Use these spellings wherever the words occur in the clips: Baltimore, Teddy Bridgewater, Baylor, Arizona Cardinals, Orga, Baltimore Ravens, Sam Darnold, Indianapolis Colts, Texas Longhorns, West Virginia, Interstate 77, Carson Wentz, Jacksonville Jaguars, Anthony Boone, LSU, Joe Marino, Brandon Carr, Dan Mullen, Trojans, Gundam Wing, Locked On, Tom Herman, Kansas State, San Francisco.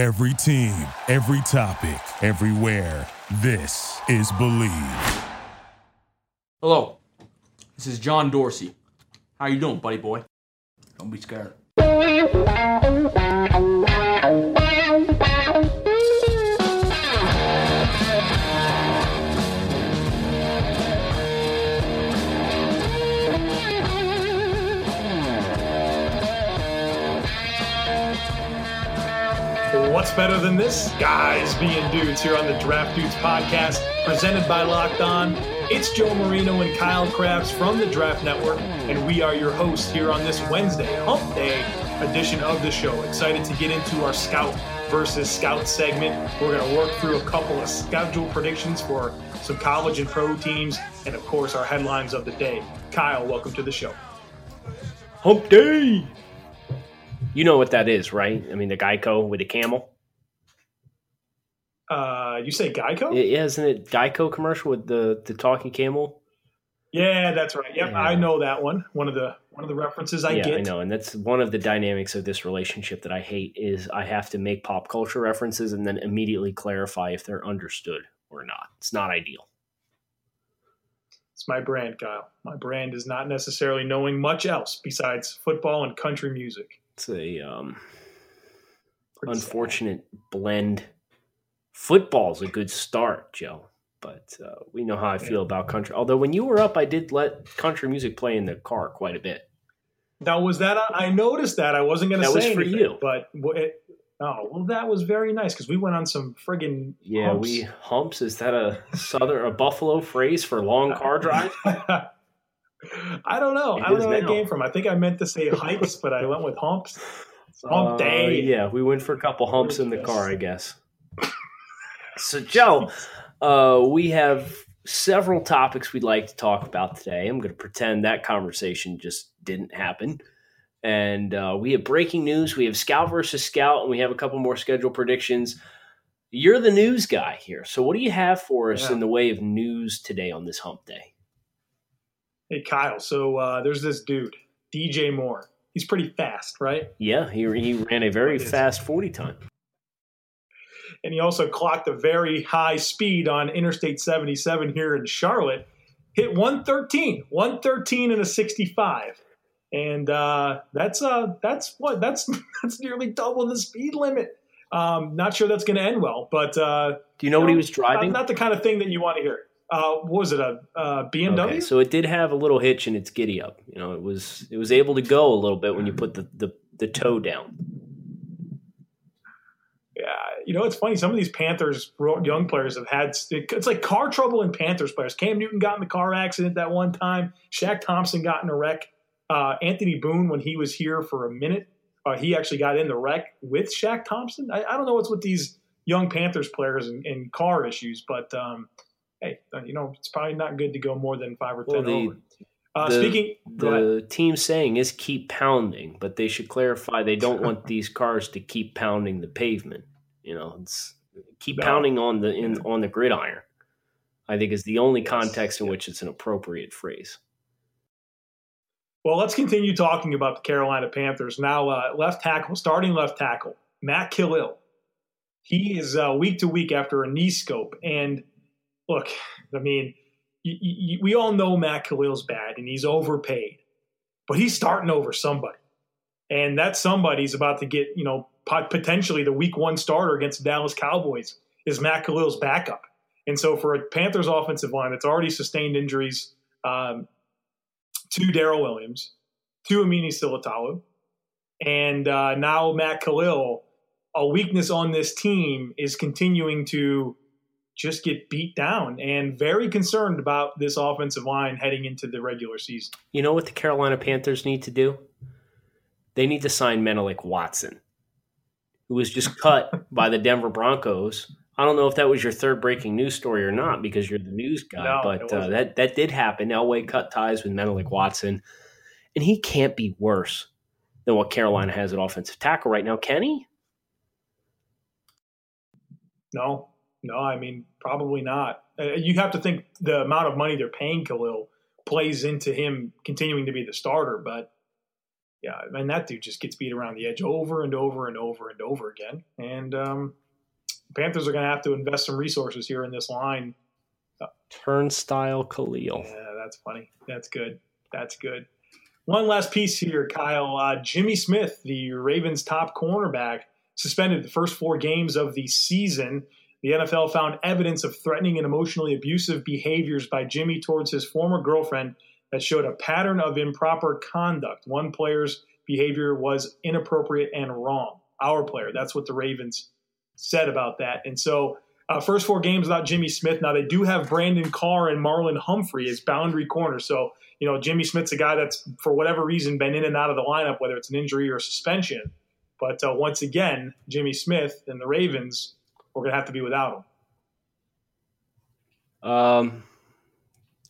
Every team, every topic, everywhere. This is Believe. Hello, this is John Dorsey. How you doing, buddy boy? Don't be scared. What's better than this? Guys being dudes here on the Draft Dudes podcast, presented by Locked On. It's Joe Marino and Kyle Krabs from the Draft Network, and we are your hosts here on this Wednesday, Hump Day edition of the show. Excited to get into our Scout versus Scout segment. We're going to work through a couple of schedule predictions for some college and pro teams, and of course, our headlines of the day. Kyle, welcome to the show. Hump Day! You know what that is, right? I mean, the Geico with the camel. You say Geico? Yeah, isn't it Geico commercial with the talking camel? Yeah, that's right. Yep, I know that one. One of the references I get. I know, and that's one of the dynamics of this relationship that I hate is I have to make pop culture references and then immediately clarify if they're understood or not. It's not ideal. It's my brand, Kyle. My brand is not necessarily knowing much else besides football and country music. It's a unfortunate blend. Football's a good start, Joe, but we know how I feel about country. Although when you were up, I did let country music play in the car quite a bit. Now, was that I noticed that. I wasn't going to say anything. That was for you. But that was very nice because we went on some friggin' humps. Yeah, humps. Is that a southern a Buffalo phrase for long car drive? I don't know. I don't know where that came from. I think I meant to say hikes, but I went with humps. It's hump day. Yeah, we went for a couple humps in the car, I guess. So, Joe, we have several topics we'd like to talk about today. I'm going to pretend that conversation just didn't happen. And we have breaking news. We have Scout versus Scout, and we have a couple more schedule predictions. You're the news guy here. So what do you have for us in the way of news today on this hump day? Hey, Kyle, so there's this dude, DJ Moore. He's pretty fast, right? Yeah, he ran a very fast 40 time. And he also clocked a very high speed on Interstate 77 here in Charlotte. Hit 113 and a 65. And that's nearly double the speed limit. Not sure that's going to end well, but do you know what he was driving? Not the kind of thing that you want to hear. Was it a BMW? Okay, so it did have a little hitch in its giddy up. You know, it was able to go a little bit when you put the toe down. Yeah, you know, it's funny. Some of these Panthers young players have had – it's like car trouble in Panthers players. Cam Newton got in the car accident that one time. Shaq Thompson got in a wreck. Anthony Boone, when he was here for a minute, he actually got in the wreck with Shaq Thompson. I don't know what's with these young Panthers players and car issues, but hey, you know, it's probably not good to go more than 5 or 10 over. The team saying is keep pounding, but they should clarify they don't want these cars to keep pounding the pavement. You know, it's pounding on the gridiron, I think, is the only context in which it's an appropriate phrase. Well, let's continue talking about the Carolina Panthers. Now, starting left tackle, Matt Kalil. He is week to week after a knee scope. And look, I mean, we all know Matt Kalil's bad and he's overpaid, but he's starting over somebody. And that somebody's about to get, you know, potentially the week one starter against the Dallas Cowboys is Matt Kalil's backup. And so for a Panthers offensive line that's already sustained injuries to Darrell Williams, to Amini Silatalo, and now Matt Kalil, a weakness on this team is continuing to just get beat down, and very concerned about this offensive line heading into the regular season. You know what the Carolina Panthers need to do? They need to sign Menelik Watson, who was just cut by the Denver Broncos. I don't know if that was your third breaking news story or not because you're the news guy, but that did happen. Elway cut ties with Menelik Watson, and he can't be worse than what Carolina has at offensive tackle right now, can he? No, I mean, probably not. You have to think the amount of money they're paying Kalil plays into him continuing to be the starter. But yeah, and that dude just gets beat around the edge over and over and over and over again. And Panthers are going to have to invest some resources here in this line. Turnstile Kalil. Yeah, that's funny. That's good. That's good. One last piece here, Kyle. Jimmy Smith, the Ravens' top cornerback, suspended the first 4 games of the season. The NFL found evidence of threatening and emotionally abusive behaviors by Jimmy towards his former girlfriend that showed a pattern of improper conduct. One player's behavior was inappropriate and wrong. Our player. That's what the Ravens said about that. And so first 4 games without Jimmy Smith. Now they do have Brandon Carr and Marlon Humphrey as boundary corners. So, you know, Jimmy Smith's a guy that's for whatever reason been in and out of the lineup, whether it's an injury or a suspension. But once again, Jimmy Smith and the Ravens, we're going to have to be without him.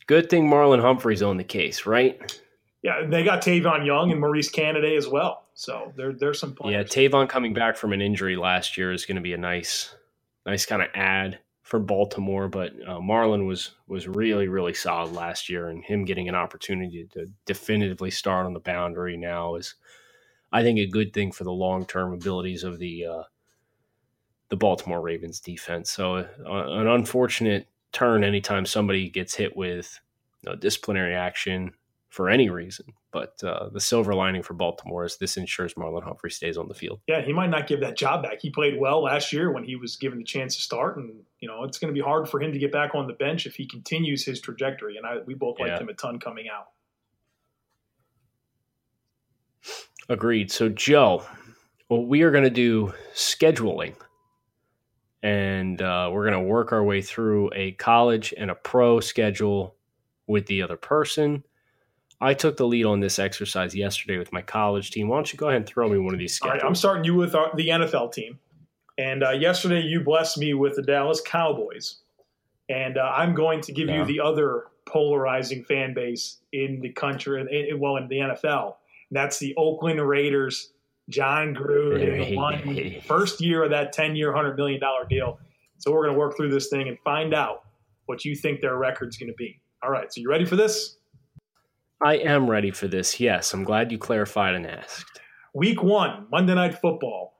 Good thing Marlon Humphrey's on the case, right? Yeah, they got Tavon Young and Maurice Canada as well. So there's some players. Yeah, Tavon coming back from an injury last year is going to be a nice kind of add for Baltimore. But Marlon was really, really solid last year, and him getting an opportunity to definitively start on the boundary now is, I think, a good thing for the long-term abilities of the Baltimore Ravens defense. So an unfortunate turn anytime somebody gets hit with disciplinary action for any reason. But the silver lining for Baltimore is this ensures Marlon Humphrey stays on the field. Yeah, he might not give that job back. He played well last year when he was given the chance to start, and it's going to be hard for him to get back on the bench if he continues his trajectory. And we both liked him a ton coming out. Agreed. So, Joe, well, we are going to do scheduling. And we're going to work our way through a college and a pro schedule with the other person. I took the lead on this exercise yesterday with my college team. Why don't you go ahead and throw me one of these schedules? All right, I'm starting you with the NFL team. And yesterday you blessed me with the Dallas Cowboys. And I'm going to give you the other polarizing fan base in the country, well, in the NFL. That's the Oakland Raiders. John Gruden won first year of that 10-year, $100 million deal. So we're going to work through this thing and find out what you think their record's going to be. All right, so you ready for this? I am ready for this, yes. I'm glad you clarified and asked. Week 1, Monday Night Football,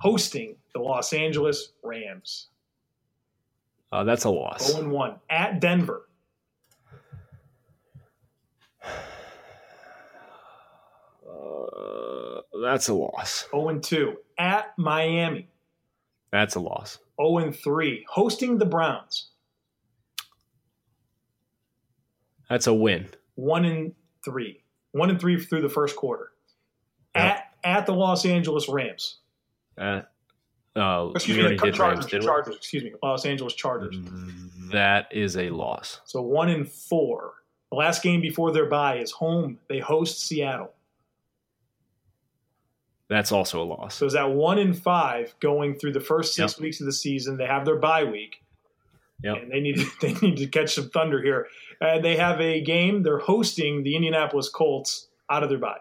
hosting the Los Angeles Rams. That's a loss. 0-1 at Denver. That's a loss. 0-2 at Miami. That's a loss. 0-3 hosting the Browns. That's a win. 1-3. 1-3 through the first quarter. Yep. At the Los Angeles Rams. Chargers. Excuse me, Los Angeles Chargers. That is a loss. So 1-4. The last game before their bye is home. They host Seattle. That's also a loss. So is that 1-5 going through the first 6 weeks of the season? They have their bye week, and they need to catch some thunder here. And they have a game. They're hosting the Indianapolis Colts out of their bye.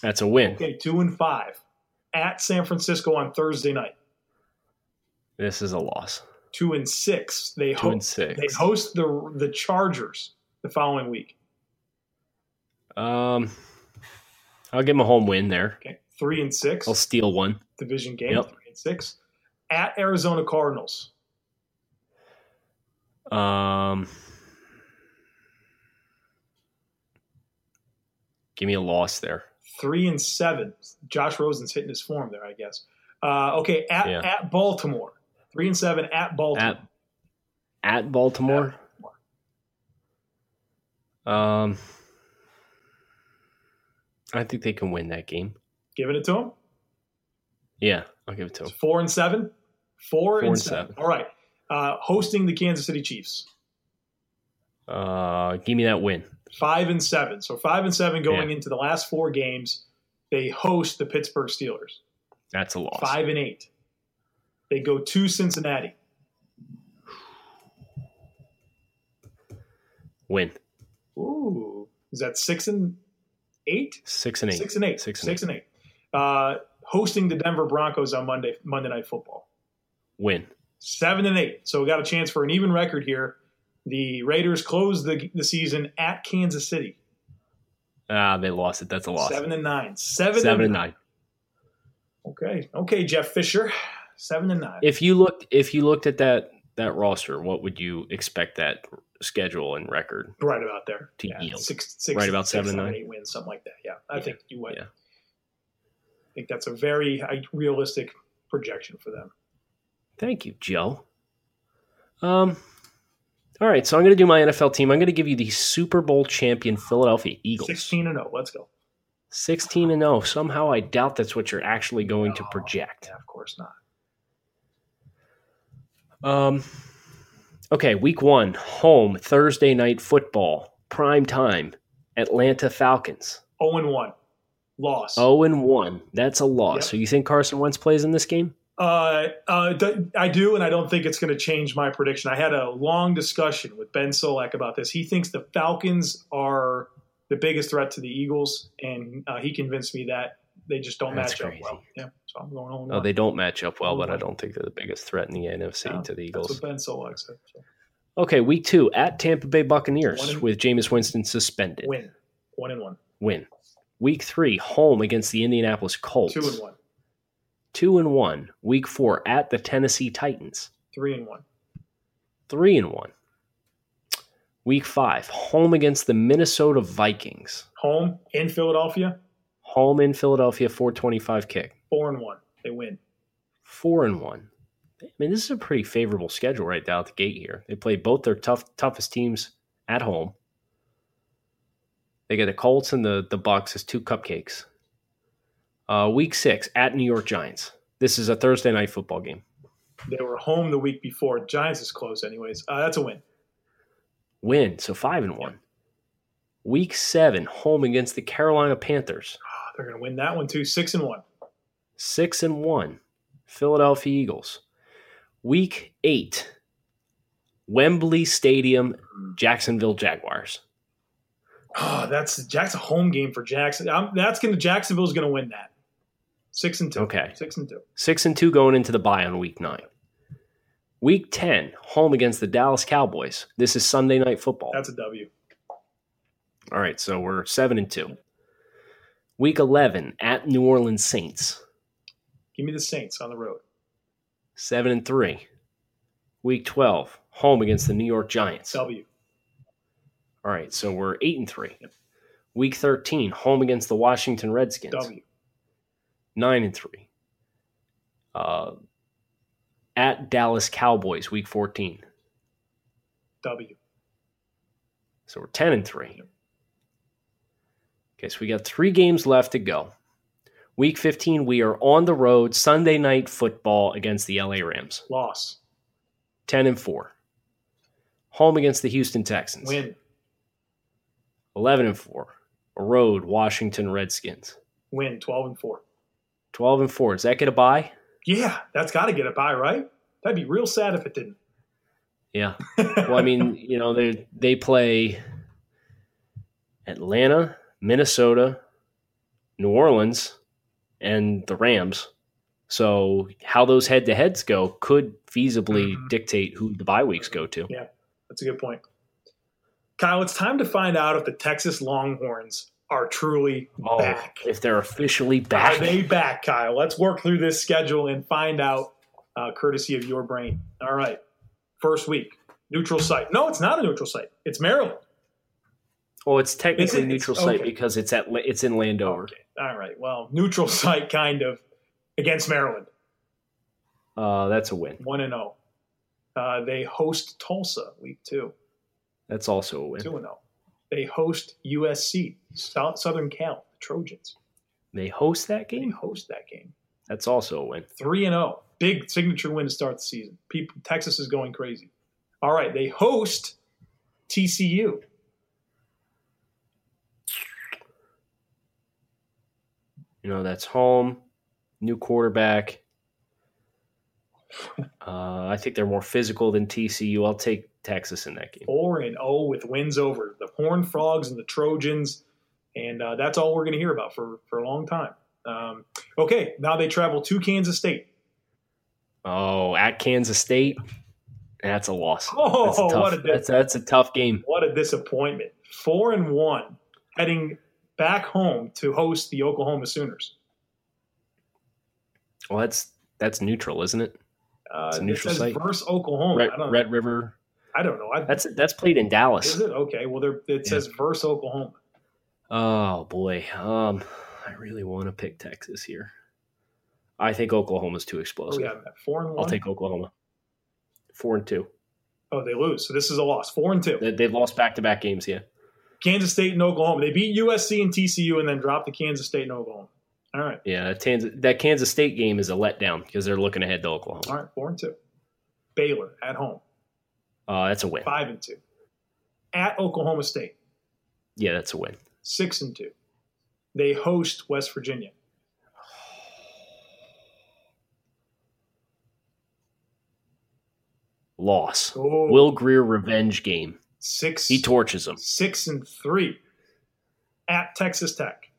That's a win. Okay, 2-5 at San Francisco on Thursday night. This is a loss. 2-6. They host the Chargers the following week. I'll give them a home win there. Okay, 3-6. I'll steal one. Division game, 3-6. At Arizona Cardinals. Give me a loss there. 3-7. Josh Rosen's hitting his form there, I guess. Okay, at Baltimore. 3-7 at Baltimore. At Baltimore? I think they can win that game. Giving it to them? Yeah, I'll give it to them. 4-7? Four and seven. All right. Hosting the Kansas City Chiefs. Give me that win. 5-7. So 5-7 going into the last 4 games. They host the Pittsburgh Steelers. That's a loss. 5-8. They go to Cincinnati. Win. Ooh. Is that 6-8? 6-8. 6-8. 6-8. Hosting the Denver Broncos on Monday Night Football. Win. 7-8. So we got a chance for an even record here. The Raiders close the season at Kansas City. They lost it. That's a loss. 7-9 Seven and nine. Okay. Okay, Jeff Fisher. 7-9 If you looked at that roster, what would you expect that schedule and record? Right about there. To yield. Six, right about six, 7-9 8 wins, something like that. Yeah. I think you would. Yeah. I think that's a very realistic projection for them. Thank you, Joe. All right, so I'm going to do my NFL team. I'm going to give you the Super Bowl champion Philadelphia Eagles. 16-0. Let's go. 16-0. Somehow I doubt that's what you're actually going to project. Yeah, of course not. Okay, week one, home, Thursday night football, prime time, Atlanta Falcons. 0-1. Loss. 0-1. That's a loss. Yep. So you think Carson Wentz plays in this game? I do, and I don't think it's going to change my prediction. I had a long discussion with Ben Solak about this. He thinks the Falcons are the biggest threat to the Eagles, and he convinced me that they just don't match up well. Yeah, so I'm going on. No, they don't match up well, but I don't think they're the biggest threat in the NFC to the Eagles. That's what Ben Solak said. So. Okay, week two at Tampa Bay Buccaneers with Jameis Winston suspended. Win. 1-1. Win. Week three, home against the Indianapolis Colts. 2-1. 2-1. Week four at the Tennessee Titans. 3-1. 3-1. Week five, home against the Minnesota Vikings. Home in Philadelphia. 425 kick. 4-1. They win. 4-1. I mean, this is a pretty favorable schedule right out the gate here. They play both their toughest teams at home. They get the Colts and the Bucs as two cupcakes. Week six at New York Giants. This is a Thursday night football game. They were home the week before. Giants is close anyways. That's a win. Win, so 5-1. Yeah. Week seven, home against the Carolina Panthers. Oh, they're going to win that one too. 6-1. 6-1. Philadelphia Eagles. Week eight, Wembley Stadium, Jacksonville Jaguars. Oh, that's a home game for Jackson. Jacksonville's going to win that. 6-2. Okay. 6-2. 6-2 going into the bye on week 9. Week 10, home against the Dallas Cowboys. This is Sunday night football. That's a W. All right, so we're 7-2. Week 11 at New Orleans Saints. Give me the Saints on the road. 7-3. Week 12, home against the New York Giants. W. All right, so we're 8-3. Yep. Week 13, home against the Washington Redskins. W. 9-3. At Dallas Cowboys, week 14. W. So we're 10-3. Yep. Okay, so we got 3 games left to go. Week 15, we are on the road, Sunday night football against the LA Rams. Loss. 10-4. Home against the Houston Texans. Win. 11-4. Road, Washington Redskins. Win, 12-4. 12-4. Does that get a bye? Yeah, that's got to get a bye, right? That'd be real sad if it didn't. Yeah. Well, I mean, you know, they play Atlanta, Minnesota, New Orleans, and the Rams. So how those head-to-heads go could feasibly dictate who the bye weeks go to. Yeah, that's a good point. Kyle, it's time to find out if the Texas Longhorns are truly back. If they're officially back. Are they back, Kyle? Let's work through this schedule and find out, courtesy of your brain. All right. First week, neutral site. No, it's not a neutral site. It's Maryland. Well, it's technically neutral site because it's in Landover. Okay. All right. Well, neutral site kind of against Maryland. That's a win. 1-0. They host Tulsa week 2. That's also a win. 2-0. They host USC, Southern Cal, the Trojans. They host that game? They host that game. That's also a win. 3-0. Big signature win to start the season. Texas is going crazy. All right, they host TCU. You know, that's home, new quarterback. I think they're more physical than TCU. I'll take Texas in that game. 4-0 with wins over the Horned Frogs and the Trojans, and that's all we're going to hear about for a long time. Okay, now they travel to Kansas State. Oh, at Kansas State, that's a loss. Oh, that's a tough game. What a disappointment. 4-1, heading back home to host the Oklahoma Sooners. Well, that's neutral, isn't it? It's a neutral site. Versus Oklahoma. Red River. I don't know. That's played in Dallas. Is it? Okay. Well, it says versus Oklahoma. Oh, boy. I really want to pick Texas here. I think Oklahoma's too explosive. Oh, yeah. 4-1. I'll take Oklahoma. 4-2. Oh, they lose. So this is a loss. 4-2. They've lost back-to-back games, yeah. Kansas State and Oklahoma. They beat USC and TCU and then dropped to Kansas State and Oklahoma. All right. Yeah, that Kansas State game is a letdown because they're looking ahead to Oklahoma. All right, 4-2. Baylor at home. That's a win. 5-2. At Oklahoma State. Yeah, that's a win. 6-2. They host West Virginia. Loss. Oh. Will Grier revenge game. 6. He torches them. 6-3. At Texas Tech.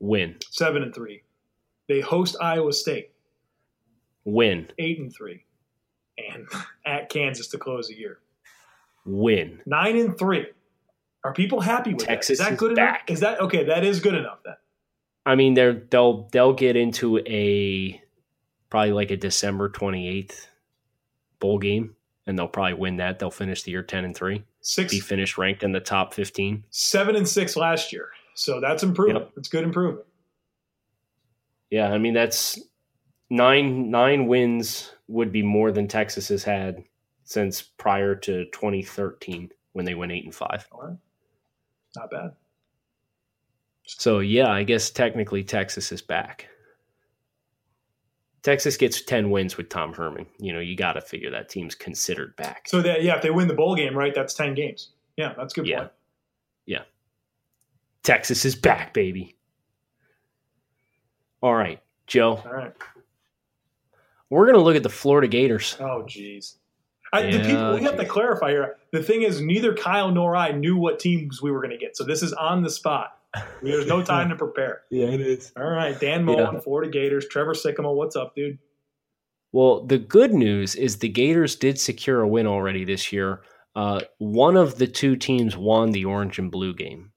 Win. 7-3. They host Iowa State. Win. 8-3. And at Kansas to close the year. Win. 9-3. Are people happy with Texas? That? Is that good enough? Back. Is that okay? That is good enough then. I mean, they'll get into a probably like a December 28th bowl game, and they'll probably win that. They'll finish the year 10-3. Be finished ranked in the top 15. 7-6 last year. So that's improvement. Yep. It's good improvement. Yeah, I mean that's nine wins would be more than Texas has had since prior to 2013 when they went 8-5. All right. Not bad. So yeah, I guess technically Texas is back. Texas gets 10 wins with Tom Herman. You know, you got to figure that team's considered back. So that, yeah, if they win the bowl game, right, that's 10 games. Yeah, that's a good point. Yeah. Texas is back, baby. All right, Joe. All right. We're going to look at the Florida Gators. Oh, jeez. We have to clarify here. The thing is, neither Kyle nor I knew what teams we were going to get. So this is on the spot. There's no time to prepare. Yeah, it is. All right, Dan Mullen, Florida Gators. Trevor Sikkema, what's up, dude? Well, the good news is the Gators did secure a win already this year. One of the two teams won the orange and blue game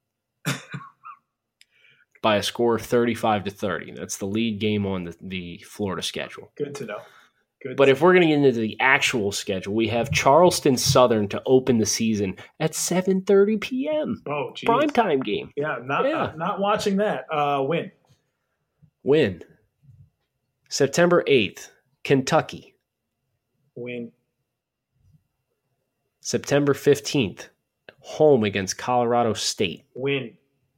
by a score of 35-30. That's the lead game on the Florida schedule. Good to know. But if we're going to get into the actual schedule, we have Charleston Southern to open the season at 7:30 p.m. Oh, geez. Primetime game. Yeah, not watching that. Win. September 8th, Kentucky. Win. September 15th, home against Colorado State. Win.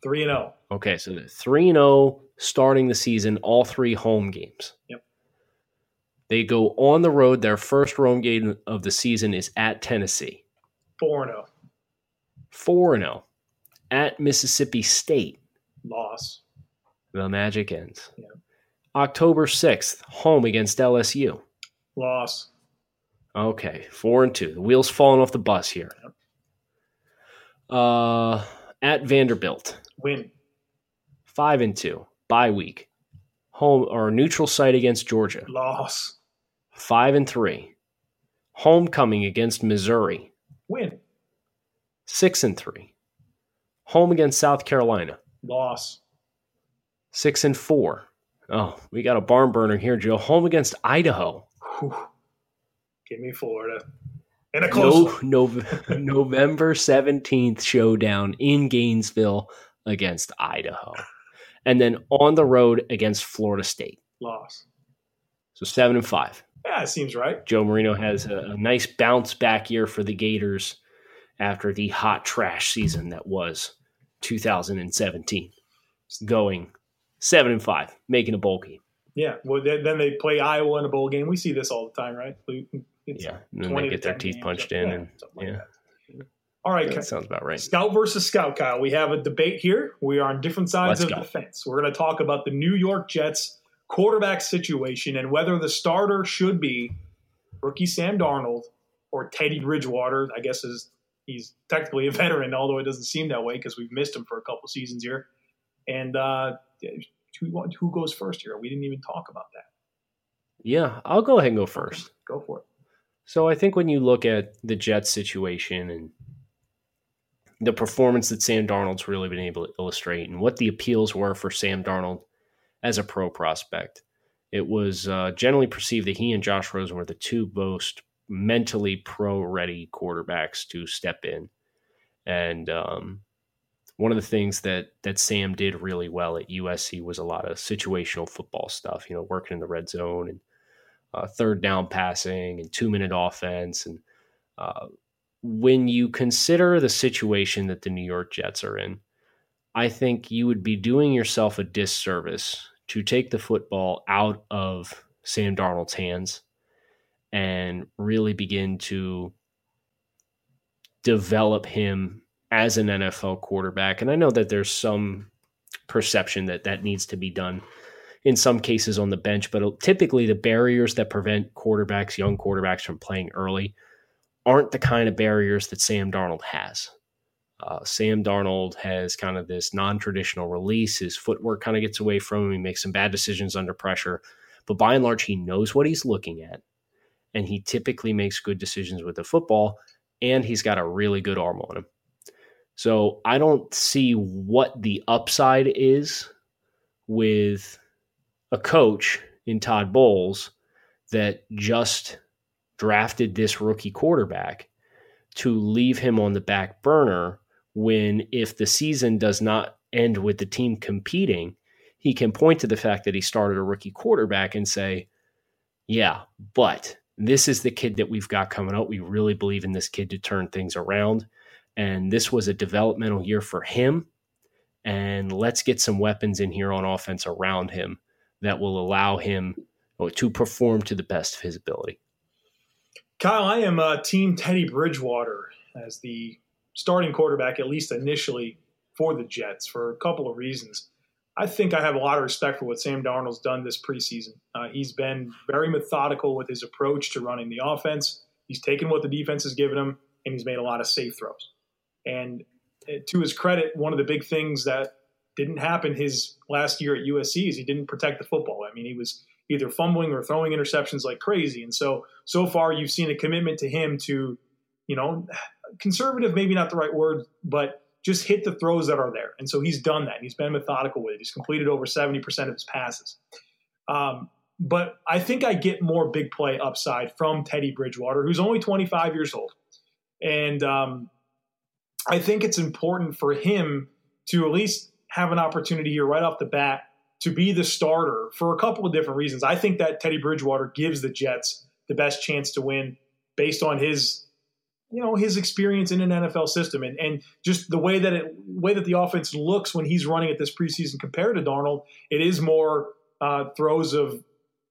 3-0. Okay, so 3-0 starting the season, all three home games. Yep. They go on the road. Their first home game of the season is at Tennessee. 4-0. 4-0. At Mississippi State. Loss. The magic ends. Yeah. October 6th, home against LSU. Loss. Okay, 4-2. The wheels falling off the bus here. Yeah. At Vanderbilt. Win. 5-2. Bye week. Home or neutral site against Georgia. Loss. 5-3. Homecoming against Missouri. Win. 6-3. Home against South Carolina. Loss. 6-4. Oh, we got a barn burner here, Joe. Home against Idaho. Whew. Give me Florida. And a close November 17th showdown in Gainesville against Idaho. And then on the road against Florida State. Loss. So 7-5. Yeah, it seems right. Joe Marino has a nice bounce back year for the Gators after the hot trash season that was 2017. Going 7-5, making a bowl game. Yeah, well, then they play Iowa in a bowl game. We see this all the time, right? It's and then they get their teeth punched in. That. All right, that sounds about right. Scout versus Scout, Kyle. We have a debate here. We are on different sides of the fence. We're going to talk about the New York Jets quarterback situation and whether the starter should be rookie Sam Darnold or Teddy Bridgewater. I guess he's technically a veteran, although it doesn't seem that way because we've missed him for a couple seasons here. And who goes first here? We didn't even talk about that. Yeah, I'll go ahead and go first. Go for it. So I think when you look at the Jets situation and the performance that Sam Darnold's really been able to illustrate and what the appeals were for Sam Darnold as a pro prospect. It was generally perceived that he and Josh Rosen were the two most mentally pro-ready quarterbacks to step in. And one of the things that Sam did really well at USC was a lot of situational football stuff, you know, working in the red zone and third down passing and 2-minute offense. And when you consider the situation that the New York Jets are in, I think you would be doing yourself a disservice to take the football out of Sam Darnold's hands and really begin to develop him as an NFL quarterback. And I know that there's some perception that needs to be done in some cases on the bench, but typically the barriers that prevent quarterbacks, young quarterbacks, from playing early aren't the kind of barriers that Sam Darnold has. Sam Darnold has kind of this non-traditional release. His footwork kind of gets away from him. He makes some bad decisions under pressure, but by and large, he knows what he's looking at, and he typically makes good decisions with the football, and he's got a really good arm on him. So I don't see what the upside is with a coach in Todd Bowles that just drafted this rookie quarterback to leave him on the back burner when, if the season does not end with the team competing, he can point to the fact that he started a rookie quarterback and say, yeah, but this is the kid that we've got coming up. We really believe in this kid to turn things around. And this was a developmental year for him. And let's get some weapons in here on offense around him that will allow him to perform to the best of his ability. Kyle, I am Team Teddy Bridgewater as the starting quarterback, at least initially, for the Jets for a couple of reasons. I think I have a lot of respect for what Sam Darnold's done this preseason. He's been very methodical with his approach to running the offense. He's taken what the defense has given him, and he's made a lot of safe throws. And to his credit, one of the big things that didn't happen his last year at USC is he didn't protect the football. I mean, he was either fumbling or throwing interceptions like crazy. And so far you've seen a commitment to him to, conservative, maybe not the right word, but just hit the throws that are there. And so he's done that. He's been methodical with it. He's completed over 70% of his passes. But I think I get more big play upside from Teddy Bridgewater, who's only 25 years old. And I think it's important for him to at least have an opportunity here right off the bat to be the starter for a couple of different reasons. I think that Teddy Bridgewater gives the Jets the best chance to win based on his experience in an NFL system and just the way that the offense looks when he's running it this preseason compared to Darnold. It is more throws of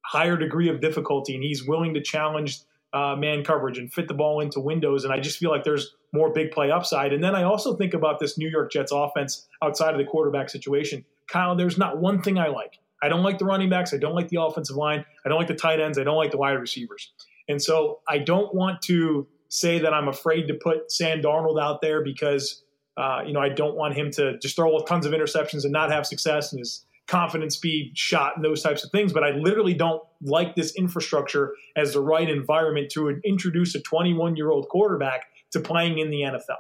higher degree of difficulty, and he's willing to challenge man coverage and fit the ball into windows. And I just feel like there's more big play upside. And then I also think about this New York Jets offense outside of the quarterback situation. Kyle, there's not one thing I like. I don't like the running backs. I don't like the offensive line. I don't like the tight ends. I don't like the wide receivers. And so I don't want to say that I'm afraid to put Sam Darnold out there because, I don't want him to just throw tons of interceptions and not have success and his confidence be shot and those types of things. But I literally don't like this infrastructure as the right environment to introduce a 21-year-old quarterback to playing in the NFL,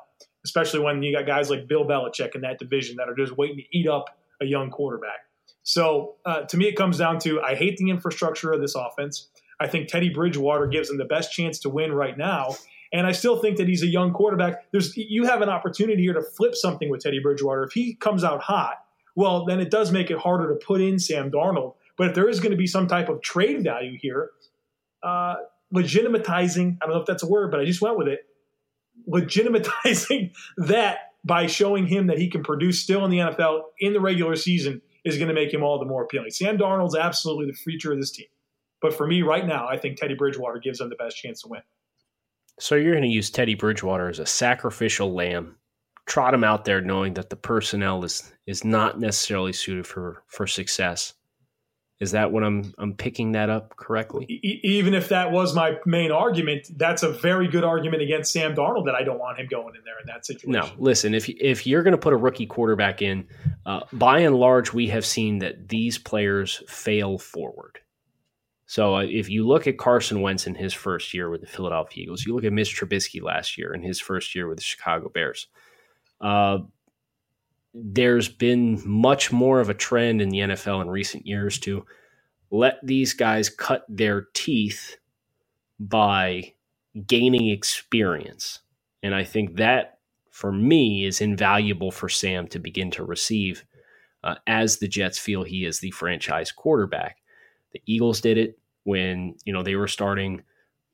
especially when you got guys like Bill Belichick in that division that are just waiting to eat up a young quarterback. So to me, it comes down to I hate the infrastructure of this offense. I think Teddy Bridgewater gives him the best chance to win right now. And I still think that he's a young quarterback. You have an opportunity here to flip something with Teddy Bridgewater. If he comes out hot, well, then it does make it harder to put in Sam Darnold. But if there is going to be some type of trade value here, legitimatizing, I don't know if that's a word, but I just went with it, legitimatizing that by showing him that he can produce still in the NFL in the regular season is going to make him all the more appealing. Sam Darnold's absolutely the future of this team. But for me right now, I think Teddy Bridgewater gives them the best chance to win. So you're going to use Teddy Bridgewater as a sacrificial lamb, trot him out there knowing that the personnel is not necessarily suited for success. Is that what I'm picking that up correctly? Even if that was my main argument, that's a very good argument against Sam Darnold that I don't want him going in there in that situation. No, listen, if you're going to put a rookie quarterback in, by and large, we have seen that these players fail forward. So if you look at Carson Wentz in his first year with the Philadelphia Eagles, you look at Mitch Trubisky last year in his first year with the Chicago Bears. There's been much more of a trend in the NFL in recent years to let these guys cut their teeth by gaining experience. And I think that, for me, is invaluable for Sam to begin to receive as the Jets feel he is the franchise quarterback. The Eagles did it when, you know, they were starting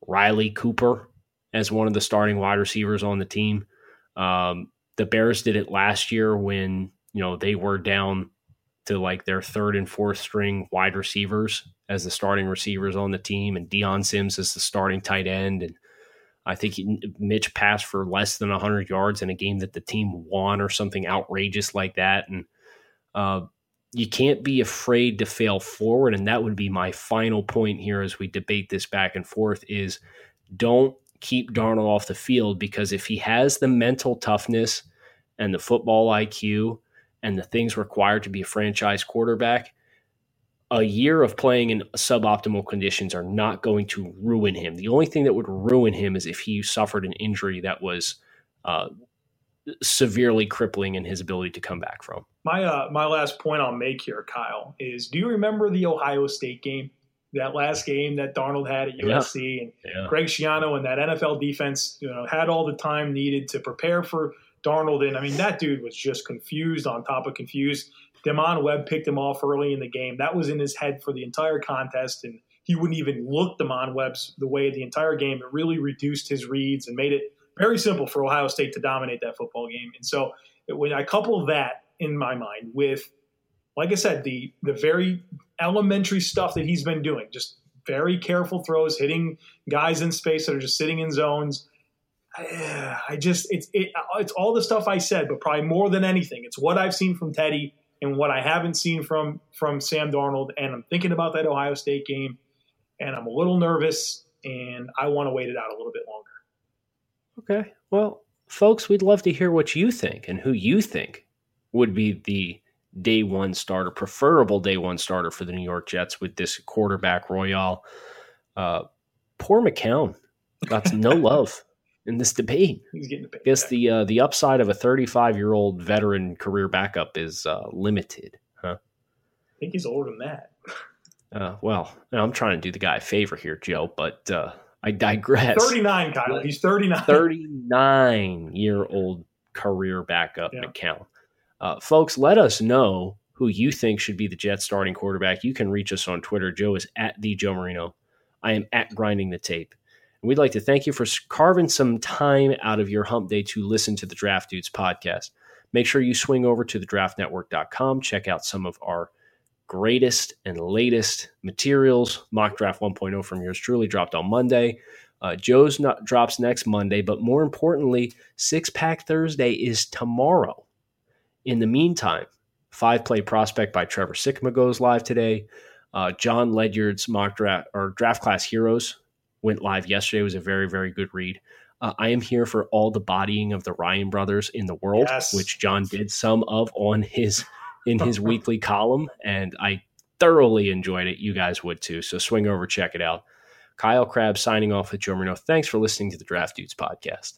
Riley Cooper as one of the starting wide receivers on the team. The Bears did it last year when, you know, they were down to like their third and fourth string wide receivers as the starting receivers on the team, and Deion Sims as the starting tight end. And I think Mitch passed for less than 100 yards in a game that the team won or something outrageous like that. And you can't be afraid to fail forward. And that would be my final point here as we debate this back and forth is don't keep Darnold off the field, because if he has the mental toughness and the football IQ and the things required to be a franchise quarterback, a year of playing in suboptimal conditions are not going to ruin him. The only thing that would ruin him is if he suffered an injury that was severely crippling in his ability to come back from. My last point I'll make here, Kyle, is do you remember the Ohio State game? That last game that Darnold had at USC, Greg Schiano and that NFL defense, you know, had all the time needed to prepare for Darnold. And I mean, that dude was just confused on top of confused. Damon Webb picked him off early in the game. That was in his head for the entire contest, and he wouldn't even look Damon Webb's the way the entire game. It really reduced his reads and made it very simple for Ohio State to dominate that football game. And so when I couple that in my mind with, like I said, the very elementary stuff that he's been doing, just very careful throws, hitting guys in space that are just sitting in zones, it's all the stuff I said, but probably more than anything, it's what I've seen from Teddy and what I haven't seen from Sam Darnold. And I'm thinking about that Ohio State game, and I'm a little nervous, and I want to wait it out a little bit longer. Okay. Well, folks, we'd love to hear what you think and who you think would be the day one starter, preferable day one starter for the New York Jets with this quarterback royale. Poor McCown got no love in this debate. He's getting the payback. I guess the upside of a 35-year-old veteran career backup is limited, huh? I think he's older than that. Well, I'm trying to do the guy a favor here, Joe, but I digress. 39, Kyle. He's 39. 39-year-old career backup McCown. Folks, let us know who you think should be the Jets starting quarterback. You can reach us on Twitter. Joe is at the Joe Marino. I am at Grinding the Tape. And we'd like to thank you for carving some time out of your hump day to listen to the Draft Dudes podcast. Make sure you swing over to thedraftnetwork.com. Check out some of our greatest and latest materials. Mock Draft 1.0 from yours truly dropped on Monday. Joe's drops next Monday. But more importantly, Six Pack Thursday is tomorrow. In the meantime, Five-Play Prospect by Trevor Sikkema goes live today. John Ledyard's mock draft or draft class heroes went live yesterday. It was a very, very good read. I am here for all the bodying of the Ryan brothers in the world, which John did some of in his weekly column, and I thoroughly enjoyed it. You guys would too. So swing over, check it out. Kyle Krabs signing off with Joe Marino. Thanks for listening to the Draft Dudes podcast.